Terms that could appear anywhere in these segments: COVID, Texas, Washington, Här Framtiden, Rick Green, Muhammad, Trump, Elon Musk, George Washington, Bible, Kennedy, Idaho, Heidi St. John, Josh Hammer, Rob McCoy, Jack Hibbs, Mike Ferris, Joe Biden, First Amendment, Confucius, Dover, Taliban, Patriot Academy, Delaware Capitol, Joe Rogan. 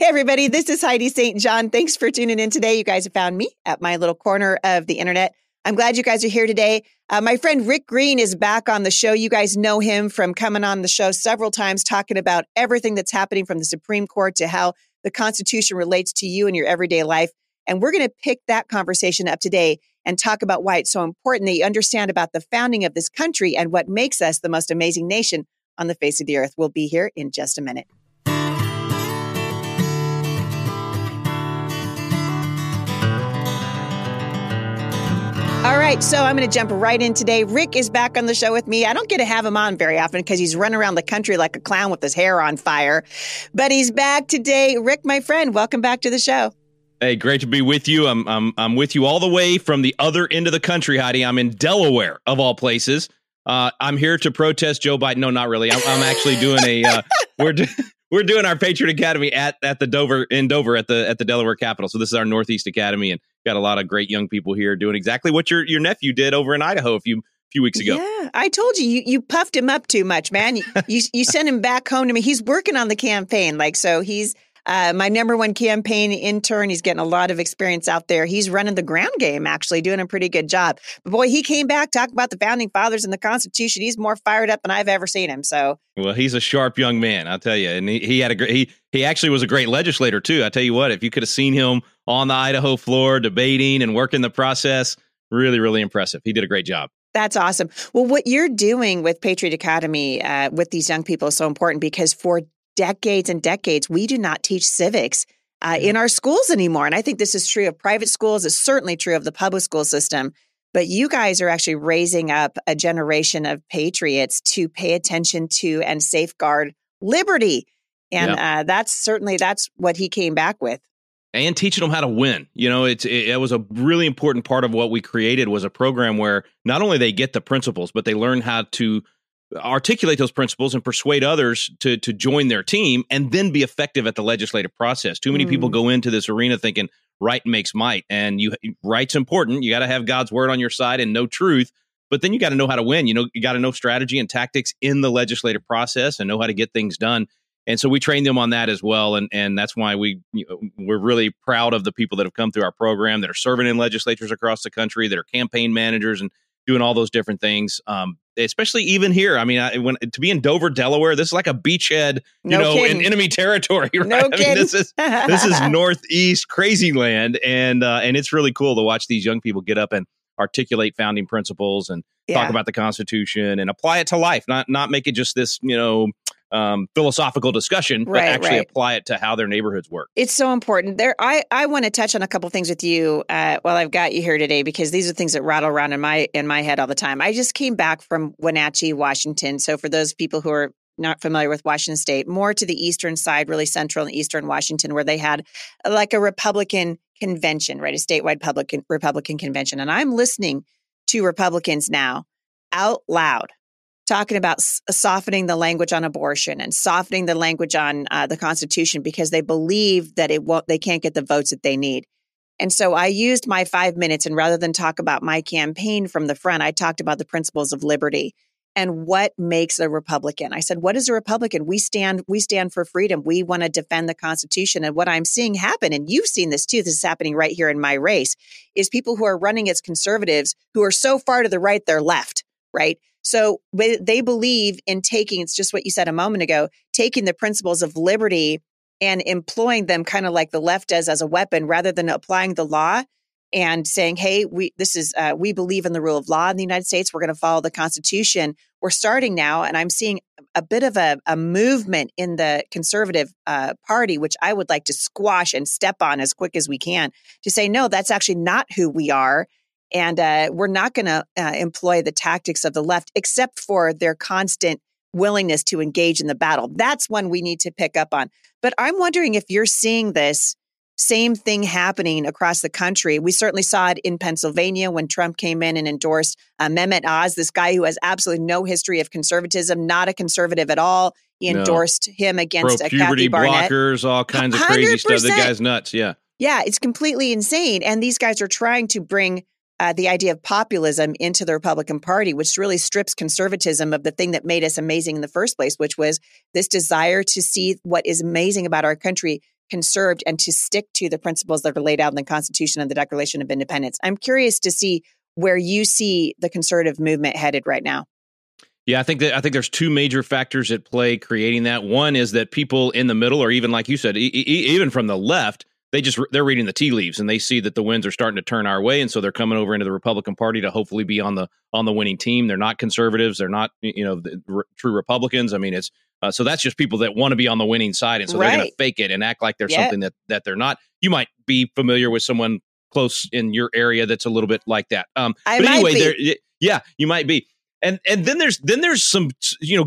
Hey, everybody, this is Heidi St. John. Thanks for tuning in today. You guys have found me at my little corner of the internet. I'm glad you guys are here today. My friend Rick Green is back on the show. You guys know him from coming on the show several times, talking about everything that's happening from the Supreme Court to how the Constitution relates to you and your everyday life. And we're going to pick that conversation up today and talk about why it's so important that you understand about the founding of this country and what makes us the most amazing nation on the face of the earth. We'll be here in just a minute. All right, so I'm going to jump right in today. Rick is back on the show with me. I don't get to have him on very often because he's running around the country like a clown with his hair on fire, but he's back today. Rick, my friend, welcome back to the show. Hey, great to be with you. I'm with you all the way from the other end of the country, Heidi. I'm in Delaware, of all places. I'm here to protest Joe Biden. No, not really. I'm actually doing a we're doing our Patriot Academy at the Dover at the Delaware Capitol. So this is our Northeast Academy, and got a lot of great young people here doing exactly what your nephew did over in Idaho a few weeks ago. Yeah, I told you, you puffed him up too much, man. You sent him back home to me. He's working on the campaign, so he's. My number one campaign intern. He's getting a lot of experience out there. He's running the ground game, actually, doing a pretty good job. But boy, he came back talking about the founding fathers and the Constitution. He's more fired up than I've ever seen him. So, well, he's a sharp young man, I'll tell you. And he actually was a great legislator too. I tell you what, if you could have seen him on the Idaho floor debating and working the process, really, really impressive. He did a great job. That's awesome. Well, what you're doing with Patriot Academy with these young people is so important because for decades and decades, we do not teach civics in our schools anymore. And I think this is true of private schools. It's certainly true of the public school system. But you guys are actually raising up a generation of patriots to pay attention to and safeguard liberty. And that's what he came back with. And teaching them how to win. You know, it was a really important part of what we created was a program where not only they get the principles, but they learn how to articulate those principles and persuade others to join their team and then be effective at the legislative process. Too many people go into this arena thinking right makes might, and right's important. You got to have God's word on your side and know truth, but then you got to know how to win. You know, you got to know strategy and tactics in the legislative process and know how to get things done. And so we train them on that as well. And that's why we're really proud of the people that have come through our program that are serving in legislatures across the country, that are campaign managers and doing all those different things. Especially even here. I mean, to be in Dover, Delaware, this is like a beachhead, in enemy territory. Right? No kidding. I mean, this is Northeast crazy land. And it's really cool to watch these young people get up and articulate founding principles and talk about the Constitution and apply it to life, not make it just this, philosophical discussion, but apply it to how their neighborhoods work. It's so important. I want to touch on a couple of things with you while I've got you here today, because these are things that rattle around in my head all the time. I just came back from Wenatchee, Washington. So for those people who are not familiar with Washington State, more to the eastern side, really central and eastern Washington, where they had like a Republican convention, right? A statewide Republican convention. And I'm listening to Republicans now out loud talking about softening the language on abortion and softening the language on the Constitution because they believe that they can't get the votes that they need. And so I used my 5 minutes, and rather than talk about my campaign from the front, I talked about the principles of liberty and what makes a Republican. I said, what is a Republican? We stand for freedom. We want to defend the Constitution. And what I'm seeing happen, and you've seen this too, this is happening right here in my race, is people who are running as conservatives who are so far to the right, they're left, right? So they believe in taking, it's just what you said a moment ago, taking the principles of liberty and employing them kind of like the left does as a weapon, rather than applying the law and saying, hey, we believe in the rule of law in the United States. We're going to follow the Constitution. We're starting now. And I'm seeing a bit of a movement in the conservative party, which I would like to squash and step on as quick as we can, to say, no, that's actually not who we are. And we're not going to employ the tactics of the left, except for their constant willingness to engage in the battle. That's one we need to pick up on. But I'm wondering if you're seeing this same thing happening across the country. We certainly saw it in Pennsylvania when Trump came in and endorsed Mehmet Oz, this guy who has absolutely no history of conservatism, not a conservative at all. He endorsed him against Kathy Barnett. Blockers, all kinds of crazy stuff. The guy's nuts. Yeah. Yeah, it's completely insane. And these guys are trying to bring the idea of populism into the Republican Party, which really strips conservatism of the thing that made us amazing in the first place, which was this desire to see what is amazing about our country conserved and to stick to the principles that are laid out in the Constitution and the Declaration of Independence. I'm curious to see where you see the conservative movement headed right now. Yeah, I think there's two major factors at play creating that. One is that people in the middle, or even like you said, even from the left, they're reading the tea leaves and they see that the winds are starting to turn our way, and so they're coming over into the Republican Party to hopefully be on the winning team. They're not conservatives, they're not true Republicans. I mean, it's so that's just people that want to be on the winning side, and so They're going to fake it and act like there's something that they're not. You might be familiar with someone close in your area that's a little bit like that. You might be. And then there's some,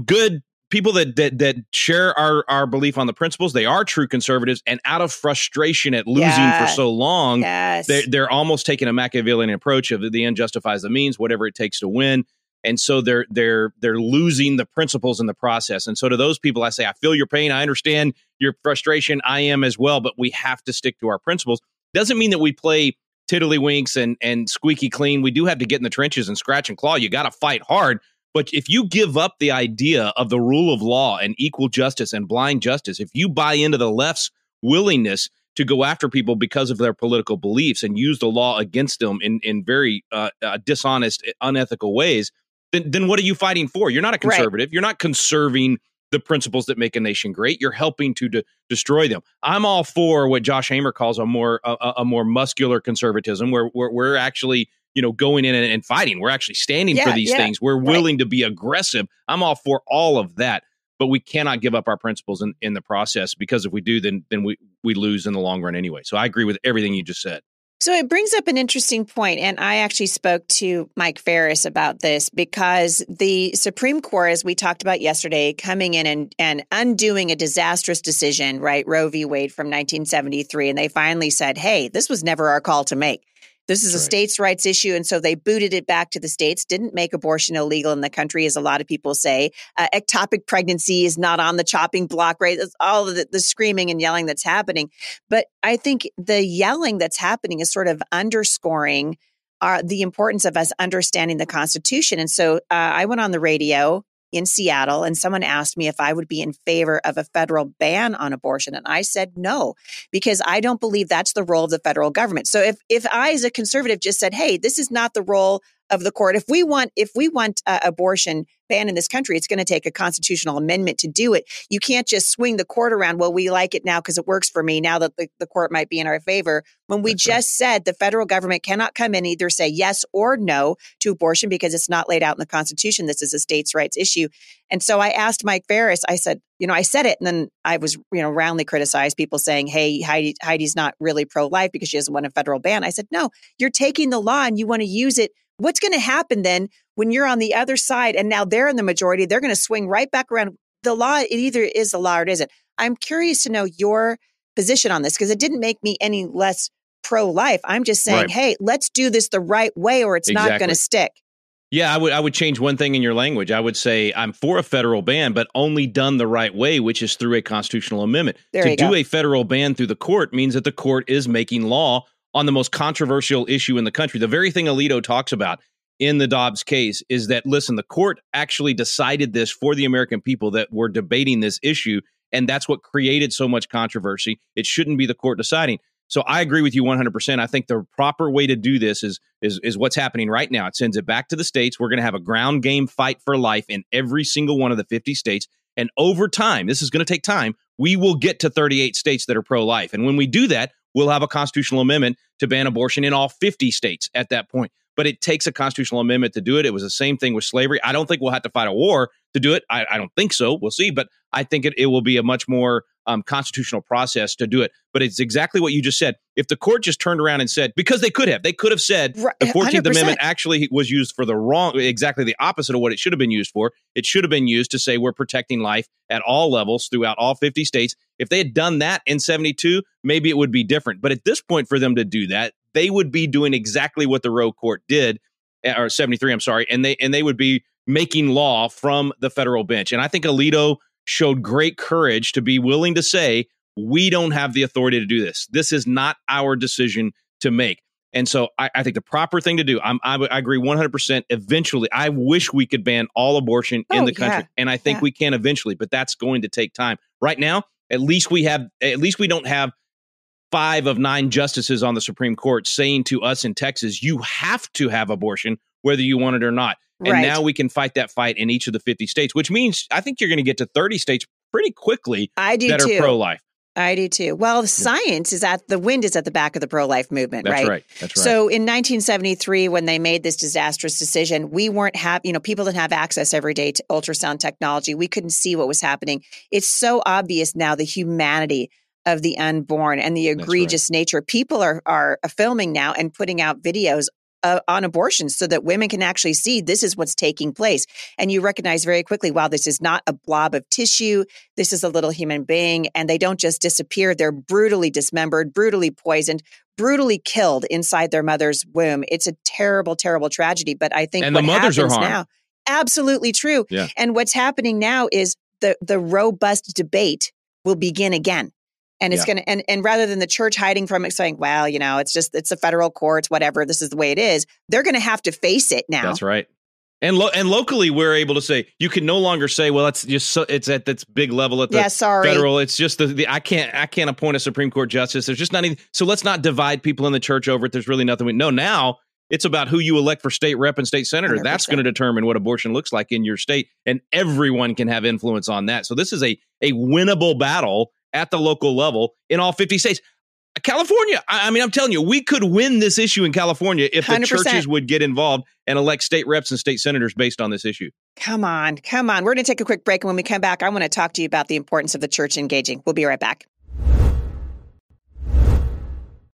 good people that share our belief on the principles. They are true conservatives, and out of frustration at losing for so long, they're almost taking a Machiavellian approach of the end justifies the means, whatever it takes to win. And so they're losing the principles in the process. And so to those people, I say, I feel your pain. I understand your frustration. I am as well, but we have to stick to our principles. Doesn't mean that we play tiddlywinks and squeaky clean. We do have to get in the trenches and scratch and claw. You got to fight hard. But if you give up the idea of the rule of law and equal justice and blind justice, if you buy into the left's willingness to go after people because of their political beliefs and use the law against them in very dishonest, unethical ways, then what are you fighting for? You're not a conservative. Right. You're not conserving the principles that make a nation great. You're helping to destroy them. I'm all for what Josh Hammer calls a more muscular conservatism, where we're actually going in and fighting. We're actually standing for these things. We're willing to be aggressive. I'm all for all of that, but we cannot give up our principles in the process, because if we do, then we lose in the long run anyway. So I agree with everything you just said. So it brings up an interesting point, and I actually spoke to Mike Ferris about this, because the Supreme Court, as we talked about yesterday, coming in and undoing a disastrous decision, right, Roe v. Wade from 1973, and they finally said, hey, this was never our call to make. This is a states' rights issue, and so they booted it back to the states, didn't make abortion illegal in the country, as a lot of people say. Ectopic pregnancy is not on the chopping block, right? That's all of the screaming and yelling that's happening. But I think the yelling that's happening is sort of underscoring the importance of us understanding the Constitution. And so I went on the radio in Seattle, and someone asked me if I would be in favor of a federal ban on abortion. And I said no, because I don't believe that's the role of the federal government. So if I, as a conservative, just said, hey, this is not the role of the court. If we want abortion banned in this country, it's going to take a constitutional amendment to do it. You can't just swing the court around. Well, we like it now because it works for me, now that the court might be in our favor. When we said the federal government cannot come in, either say yes or no to abortion, because it's not laid out in the Constitution. This is a states' rights issue. And so I asked Mike Ferris, I said, I said it. And then I was, roundly criticized, people saying, hey, Heidi's not really pro-life because she doesn't want a federal ban. I said, no, you're taking the law and you want to use it. What's going to happen then when you're on the other side and now they're in the majority? They're going to swing right back around. The law, it either is the law or it isn't. I'm curious to know your position on this, because it didn't make me any less pro-life. I'm just saying, hey, let's do this the right way, or it's not going to stick. Yeah, I would change one thing in your language. I would say I'm for a federal ban, but only done the right way, which is through a constitutional amendment. To do a federal ban through the court means that the court is making law on the most controversial issue in the country. The very thing Alito talks about in the Dobbs case is that, listen, the court actually decided this for the American people that were debating this issue, and that's what created so much controversy. It shouldn't be the court deciding. So I agree with you 100%. I think the proper way to do this is what's happening right now. It sends it back to the states. We're going to have a ground game fight for life in every single one of the 50 states. And over time, this is going to take time, we will get to 38 states that are pro-life. And when we do that, we'll have a constitutional amendment to ban abortion in all 50 states at that point. But it takes a constitutional amendment to do it. It was the same thing with slavery. I don't think we'll have to fight a war to do it. I don't think so. We'll see. But I think it will be a much more constitutional process to do it. But it's exactly what you just said. If the court just turned around and said, because they could have said the 14th 100%. Amendment actually was used for exactly the opposite of what it should have been used for. It should have been used to say we're protecting life at all levels throughout all 50 states. If they had done that in 72, maybe it would be different. But at this point, for them to do that, they would be doing exactly what the Roe court did, or 73, I'm sorry, and they would be making law from the federal bench. And I think Alito showed great courage to be willing to say, we don't have the authority to do this. This is not our decision to make. And so I think the proper thing to do, I agree 100%. Eventually, I wish we could ban all abortion in the country. And I think we can eventually, but that's going to take time. Right now, At least we don't have 5 of 9 justices on the Supreme Court saying to us in Texas, you have to have abortion, whether you want it or not. Right. And now we can fight that fight in each of the 50 states, which means I think you're going to get to 30 states pretty quickly that are pro-life. I do too. Well, science is at the wind is at the back of the pro-life movement, right? That's right. That's right. So in 1973, when they made this disastrous decision, we weren't people didn't have access every day to ultrasound technology. We couldn't see what was happening. It's so obvious now, the humanity of the unborn and the egregious nature. People are filming now and putting out videos on abortions so that women can actually see this is what's taking place. And you recognize very quickly, wow, this is not a blob of tissue. This is a little human being. And they don't just disappear. They're brutally dismembered, brutally poisoned, brutally killed inside their mother's womb. It's a terrible, terrible tragedy. But I think the mothers are harmed now. Absolutely true. Yeah. And what's happening now is the robust debate will begin again. And it's going to, and rather than the church hiding from it, saying, well, you know, it's the federal courts, whatever, this is the way it is. They're going to have to face it now. That's right. And locally, we're able to say, you can no longer say, well, it's just so, it's at this big level at the federal. It's just I can't appoint a Supreme Court justice. There's just not even. So let's not divide people in the church over it. There's really nothing. Now it's about who you elect for state rep and state senator. 100%. That's going to determine what abortion looks like in your state. And everyone can have influence on that. So this is a winnable battle at the local level in all 50 states. California, I mean, I'm telling you, we could win this issue in California if the 100%. Churches would get involved and elect state reps and state senators based on this issue. Come on. We're going to take a quick break. And when we come back, I want to talk to you about the importance of the church engaging. We'll be right back.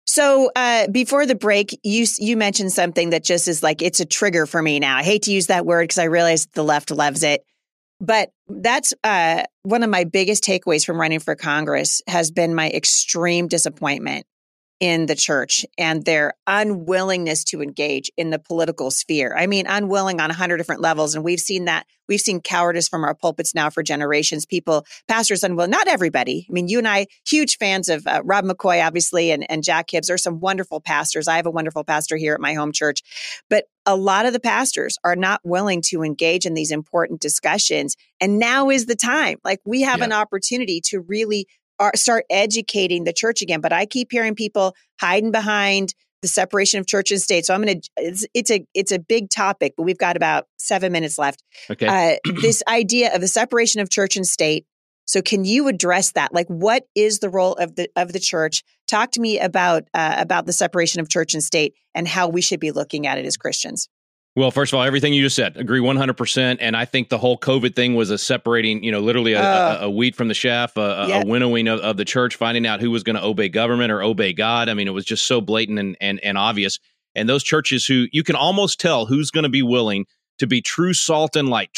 So before the break, you mentioned something that just is like, it's a trigger for me now. I hate to use that word because I realize the left loves it. But that's one of my biggest takeaways from running for Congress has been my extreme disappointment in the church and their unwillingness to engage in the political sphere. I mean, unwilling on 100 different levels. And we've seen that. We've seen cowardice from our pulpits now for generations. People, pastors unwilling, not everybody. I mean, you and I, huge fans of Rob McCoy, obviously, and Jack Hibbs. There's some wonderful pastors. I have a wonderful pastor here at my home church. But a lot of the pastors are not willing to engage in these important discussions. And now is the time. Like, we have an opportunity to really start educating the church again. But I keep hearing people hiding behind the separation of church and state. So I'm going to, it's a big topic, but we've got about 7 minutes left. Okay. This idea of the separation of church and state. So can you address that? Like, what is the role of the church? Talk to me about the separation of church and state and how we should be looking at it as Christians. Well, first of all, everything you just said, agree 100%. And I think the whole COVID thing was a separating, literally a wheat from the chaff, a winnowing of the church, finding out who was going to obey government or obey God. I mean, it was just so blatant and obvious. And those churches who you can almost tell who's going to be willing to be true salt and light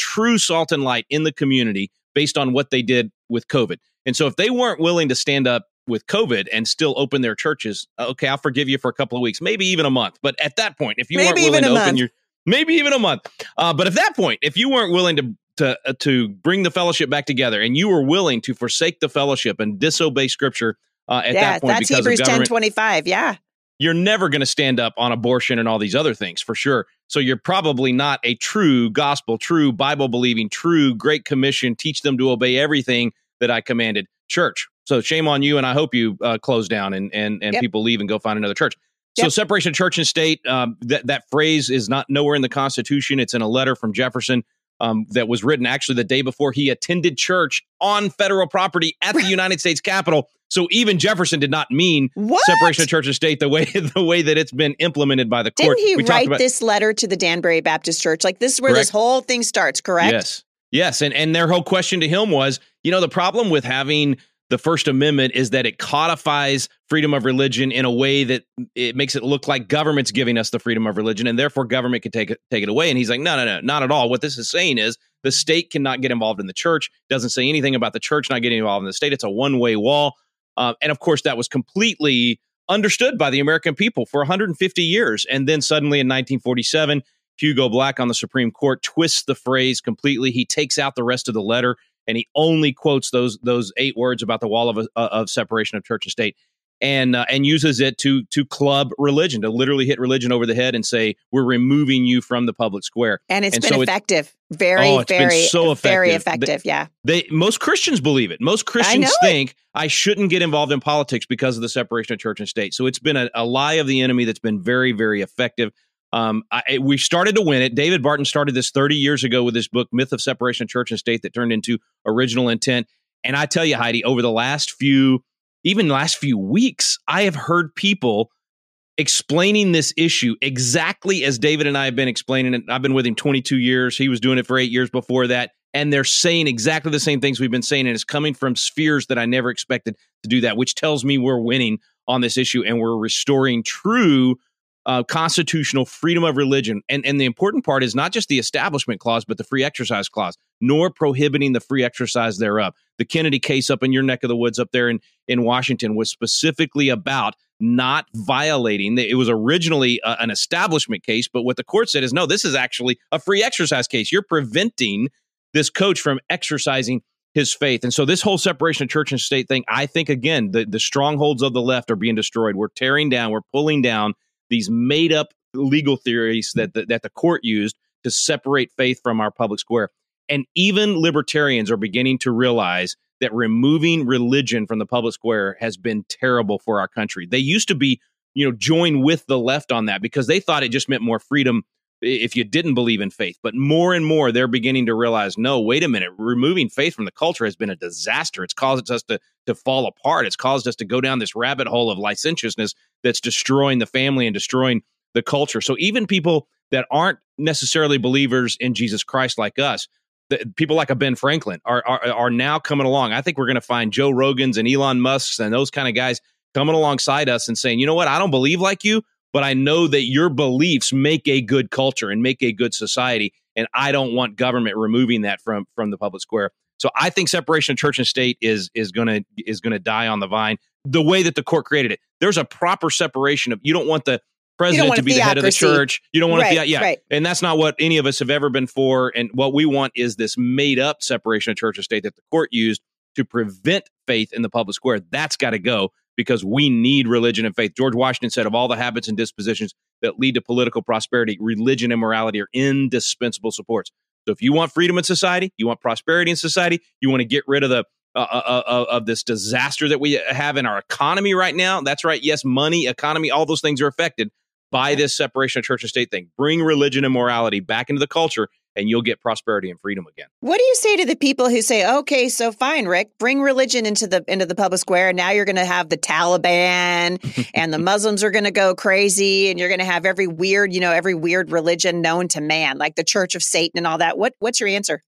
in the community based on what they did with COVID. And so if they weren't willing to stand up with COVID and still open their churches, okay, I'll forgive you for a couple of weeks, maybe even a month. But at that point, if you weren't willing to open your... Maybe even a month. But at that point, if you weren't willing to bring the fellowship back together and you were willing to forsake the fellowship and disobey Scripture at that point, that's because Hebrews 10:25. Yeah. You're never going to stand up on abortion and all these other things for sure. So you're probably not a true gospel, true Bible believing, true Great Commission, teach them to obey everything that I commanded church. So shame on you. And I hope you close down and people leave and go find another church. So separation of church and state, that phrase is not nowhere in the Constitution. It's in a letter from Jefferson that was written actually the day before he attended church on federal property at the United States Capitol. So even Jefferson did not mean separation of church and state the way that it's been implemented by the court. Didn't he write this letter to the Danbury Baptist Church? Like, this is where this whole thing starts, correct? Yes. And their whole question to him was, the problem with having the First Amendment is that it codifies freedom of religion in a way that it makes it look like government's giving us the freedom of religion, and therefore government could take it away. And he's like, no, not at all. What this is saying is the state cannot get involved in the church. Doesn't say anything about the church not getting involved in the state. It's a one-way wall. And of course, that was completely understood by the American people for 150 years. And then suddenly in 1947, Hugo Black on the Supreme Court twists the phrase completely. He takes out the rest of the letter. And he only quotes those 8 words about the wall of separation of church and state. and uses it to club religion, to literally hit religion over the head and say, we're removing you from the public square. And it's been effective. Very effective. Yeah. Most Christians believe it. Most Christians think I shouldn't get involved in politics because of the separation of church and state. So it's been a lie of the enemy that's been very, very effective. We started to win it. David Barton started this 30 years ago with his book, Myth of Separation of Church and State, that turned into Original Intent. And I tell you, Heidi, over the last few weeks, I have heard people explaining this issue exactly as David and I have been explaining it. I've been with him 22 years. He was doing it for 8 years before that. And they're saying exactly the same things we've been saying. And it's coming from spheres that I never expected to do that, which tells me we're winning on this issue and we're restoring true constitutional freedom of religion. And the important part is not just the Establishment Clause, but the Free Exercise Clause, nor prohibiting the free exercise thereof. The Kennedy case up in your neck of the woods up there in Washington was specifically about not violating. It was originally an establishment case, but what the court said is, no, this is actually a free exercise case. You're preventing this coach from exercising his faith. And so this whole separation of church and state thing, I think, again, the strongholds of the left are being destroyed. We're tearing down, we're pulling down these made up legal theories that the court used to separate faith from our public square. And even libertarians are beginning to realize that removing religion from the public square has been terrible for our country. They used to be, joined with the left on that because they thought it just meant more freedom if you didn't believe in faith. But more and more, they're beginning to realize, no, wait a minute, removing faith from the culture has been a disaster. It's caused us to fall apart. It's caused us to go down this rabbit hole of licentiousness that's destroying the family and destroying the culture. So even people that aren't necessarily believers in Jesus Christ like us, people like a Ben Franklin are now coming along. I think we're going to find Joe Rogans and Elon Musks and those kind of guys coming alongside us and saying, you know what, I don't believe like you, but I know that your beliefs make a good culture and make a good society. And I don't want government removing that from the public square. So I think separation of church and state is going to die on the vine the way that the court created it. There's a proper separation of, you don't want the president to be the head of the church. You don't want to be, yeah. Right. And that's not what any of us have ever been for. And what we want is this made up separation of church and state that the court used to prevent faith in the public square. That's got to go because we need religion and faith. George Washington said, of all the habits and dispositions that lead to political prosperity, religion and morality are indispensable supports. So if you want freedom in society, you want prosperity in society, you want to get rid of the of this disaster that we have in our economy right now. That's right. Yes, money, economy, all those things are affected by this separation of church and state thing. Bring religion and morality back into the culture and you'll get prosperity and freedom again. What do you say to the people who say, okay, so fine, Rick, bring religion into the public square. And now you're going to have the Taliban and the Muslims are going to go crazy and you're going to have every weird religion known to man, like the Church of Satan and all that. What's your answer?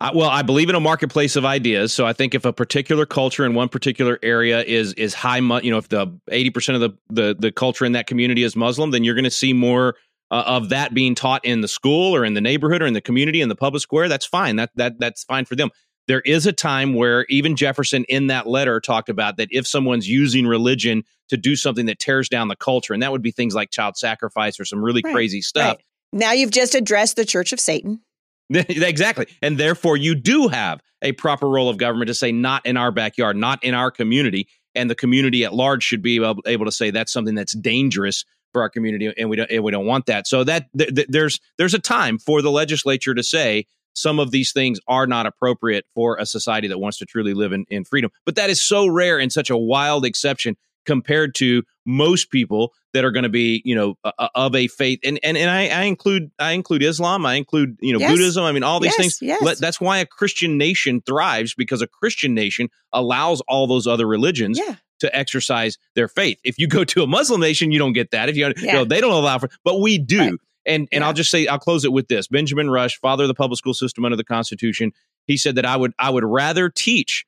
Well, I believe in a marketplace of ideas. So I think if a particular culture in one particular area is high, if the 80% of the culture in that community is Muslim, then you're going to see more of that being taught in the school or in the neighborhood or in the community, in the public square. That's fine. That's fine for them. There is a time where even Jefferson in that letter talked about that if someone's using religion to do something that tears down the culture, and that would be things like child sacrifice or some really crazy stuff. Right. Now you've just addressed the Church of Satan. Exactly. And therefore, you do have a proper role of government to say, not in our backyard, not in our community. And the community at large should be able to say that's something that's dangerous for our community. And we don't want that. So that there's a time for the legislature to say some of these things are not appropriate for a society that wants to truly live in freedom. But that is so rare and such a wild exception compared to most people that are going to be, of a faith. And I include Islam. I include, Buddhism. I mean, all these things. Yes. That's why a Christian nation thrives, because a Christian nation allows all those other religions to exercise their faith. If you go to a Muslim nation, you don't get that. If you, they don't allow for, but we do. Right. And I'll just say, I'll close it with this. Benjamin Rush, father of the public school system under the Constitution, he said that I would rather teach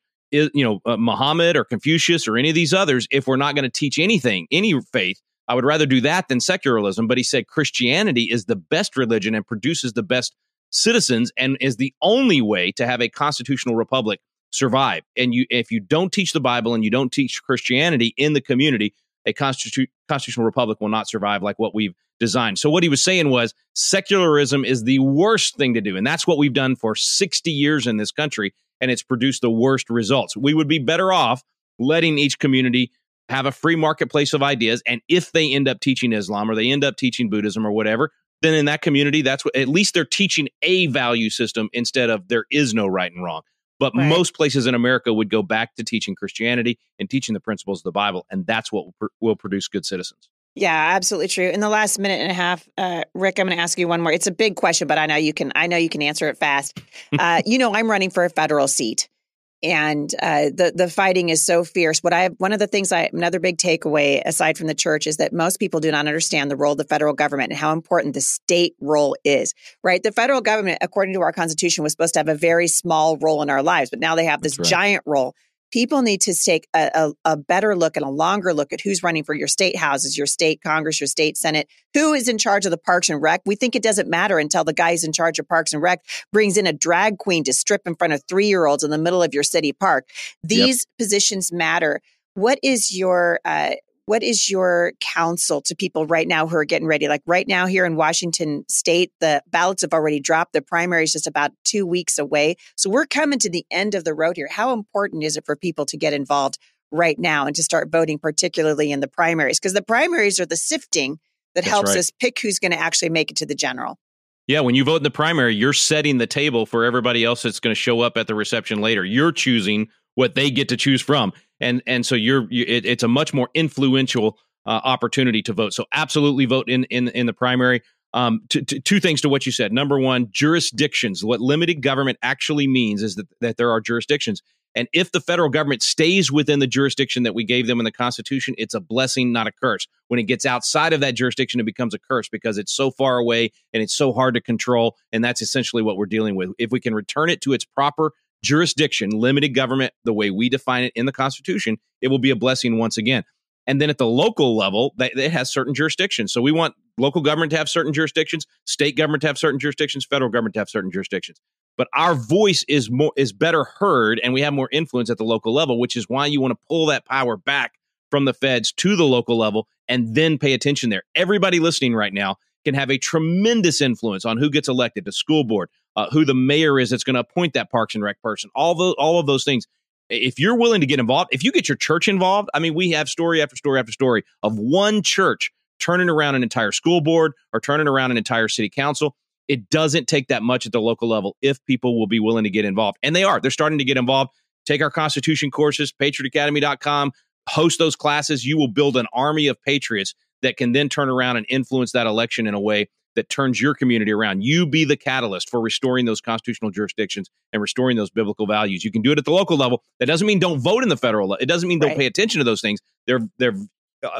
Muhammad or Confucius or any of these others, if we're not going to teach anything, any faith, I would rather do that than secularism. But he said Christianity is the best religion and produces the best citizens and is the only way to have a constitutional republic survive. And if you don't teach the Bible and you don't teach Christianity in the community, a constitutional republic will not survive like what we've designed. So what he was saying was secularism is the worst thing to do. And that's what we've done for 60 years in this country. And it's produced the worst results. We would be better off letting each community have a free marketplace of ideas. And if they end up teaching Islam or they end up teaching Buddhism or whatever, then in that community, that's what, at least they're teaching a value system instead of there is no right and wrong. But most places in America would go back to teaching Christianity and teaching the principles of the Bible. And that's what will produce good citizens. Yeah, absolutely true. In the last minute and a half, Rick, I'm going to ask you one more. It's a big question, but I know you can answer it fast. I'm running for a federal seat. And the fighting is so fierce. Another big takeaway aside from the church is that most people do not understand the role of the federal government and how important the state role is, right? The federal government, according to our Constitution, was supposed to have a very small role in our lives, but now they have this giant role. People need to take a better look and a longer look at who's running for your state houses, your state Congress, your state Senate, who is in charge of the Parks and Rec. We think it doesn't matter until the guy who's in charge of Parks and Rec brings in a drag queen to strip in front of 3-year-olds in the middle of your city park. These positions matter. What is your counsel to people right now who are getting ready? Like right now here in Washington state, the ballots have already dropped. The primary is just about 2 weeks away. So we're coming to the end of the road here. How important is it for people to get involved right now and to start voting, particularly in the primaries? Because the primaries are the sifting that helps us pick who's going to actually make it to the general. Yeah, when you vote in the primary, you're setting the table for everybody else that's going to show up at the reception later. You're choosing what they get to choose from. And so it's a much more influential opportunity to vote. So absolutely vote in the primary. Two things to what you said. Number one, jurisdictions. What limited government actually means is that there are jurisdictions. And if the federal government stays within the jurisdiction that we gave them in the Constitution, it's a blessing, not a curse. When it gets outside of that jurisdiction, it becomes a curse because it's so far away and it's so hard to control. And that's essentially what we're dealing with. If we can return it to its proper jurisdiction, limited government, the way we define it in the Constitution, it will be a blessing once again. And then at the local level, it has certain jurisdictions. So we want local government to have certain jurisdictions, state government to have certain jurisdictions, federal government to have certain jurisdictions. But our voice is better heard and we have more influence at the local level, which is why you want to pull that power back from the feds to the local level and then pay attention there. Everybody listening right now can have a tremendous influence on who gets elected to school board, who the mayor is that's going to appoint that Parks and Rec person, all of those things. If you're willing to get involved, if you get your church involved, I mean, we have story after story after story of one church turning around an entire school board or turning around an entire city council. It doesn't take that much at the local level if people will be willing to get involved. And they are. They're starting to get involved. Take our Constitution courses, patriotacademy.com, host those classes. You will build an army of patriots that can then turn around and influence that election in a way that turns your community around. You be the catalyst for restoring those constitutional jurisdictions and restoring those biblical values. You can do it at the local level. That doesn't mean don't vote in the federal level. It doesn't mean don't pay attention to those things. They're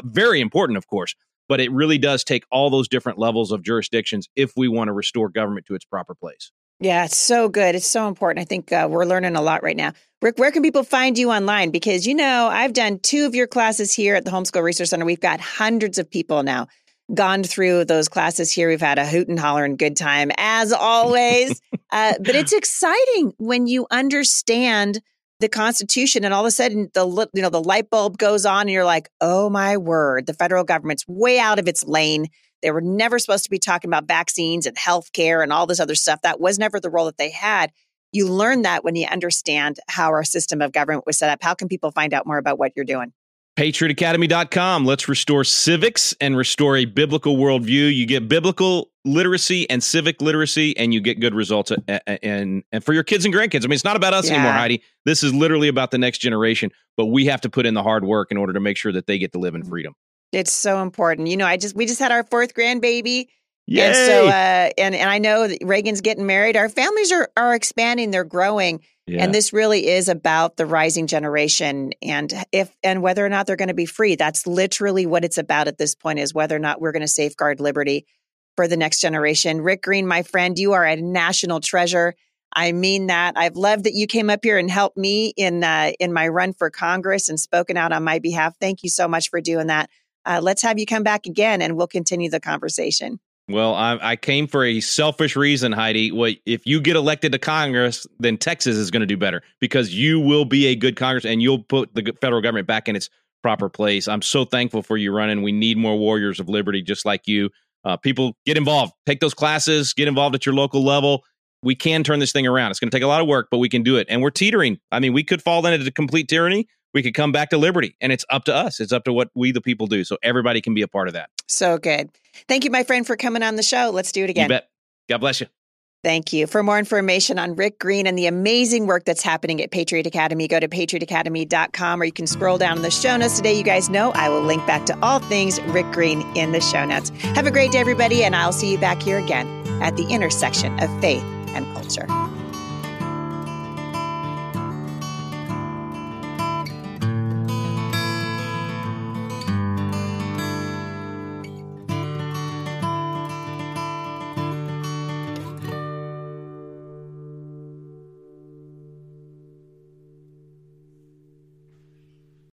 very important, of course, but it really does take all those different levels of jurisdictions if we want to restore government to its proper place. Yeah, it's so good. It's so important. I think we're learning a lot right now. Rick, where can people find you online? Because, I've done 2 of your classes here at the Homeschool Resource Center. We've got hundreds of people now gone through those classes here. We've had a hoot and holler and good time, as always. But it's exciting when you understand the Constitution, and all of a sudden, the light bulb goes on, and you're like, "Oh my word! The federal government's way out of its lane. They were never supposed to be talking about vaccines and healthcare and all this other stuff. That was never the role that they had." You learn that when you understand how our system of government was set up. How can people find out more about what you're doing? PatriotAcademy.com. Let's restore civics and restore a biblical worldview. You get biblical literacy and civic literacy, and you get good results and for your kids and grandkids. I mean, it's not about us anymore, Heidi. This is literally about the next generation, but we have to put in the hard work in order to make sure that they get to live in freedom. It's so important. We just had our 4th grandbaby. Yay! And so, and I know that Reagan's getting married. Our families are expanding, they're growing. Yeah. And this really is about the rising generation and whether or not they're going to be free. That's literally what it's about at this point, is whether or not we're going to safeguard liberty for the next generation. Rick Green, my friend, you are a national treasure. I mean that. I've loved that you came up here and helped me in my run for Congress and spoken out on my behalf. Thank you so much for doing that. Let's have you come back again and we'll continue the conversation. Well, I came for a selfish reason, Heidi. Well, if you get elected to Congress, then Texas is going to do better because you will be a good Congress and you'll put the federal government back in its proper place. I'm so thankful for you running. We need more warriors of liberty just like you. People, get involved. Take those classes. Get involved at your local level. We can turn this thing around. It's going to take a lot of work, but we can do it. And we're teetering. I mean, we could fall into complete tyranny. we could come back to liberty, and it's up to us. It's up to what we, the people, do. So everybody can be a part of that. So good. Thank you, my friend, for coming on the show. Let's do it again. You bet. God bless you. Thank you. For more information on Rick Green and the amazing work that's happening at Patriot Academy, go to patriotacademy.com, or you can scroll down in the show notes today. You guys know I will link back to all things Rick Green in the show notes. Have a great day, everybody, and I'll see you back here again at the intersection of faith and culture.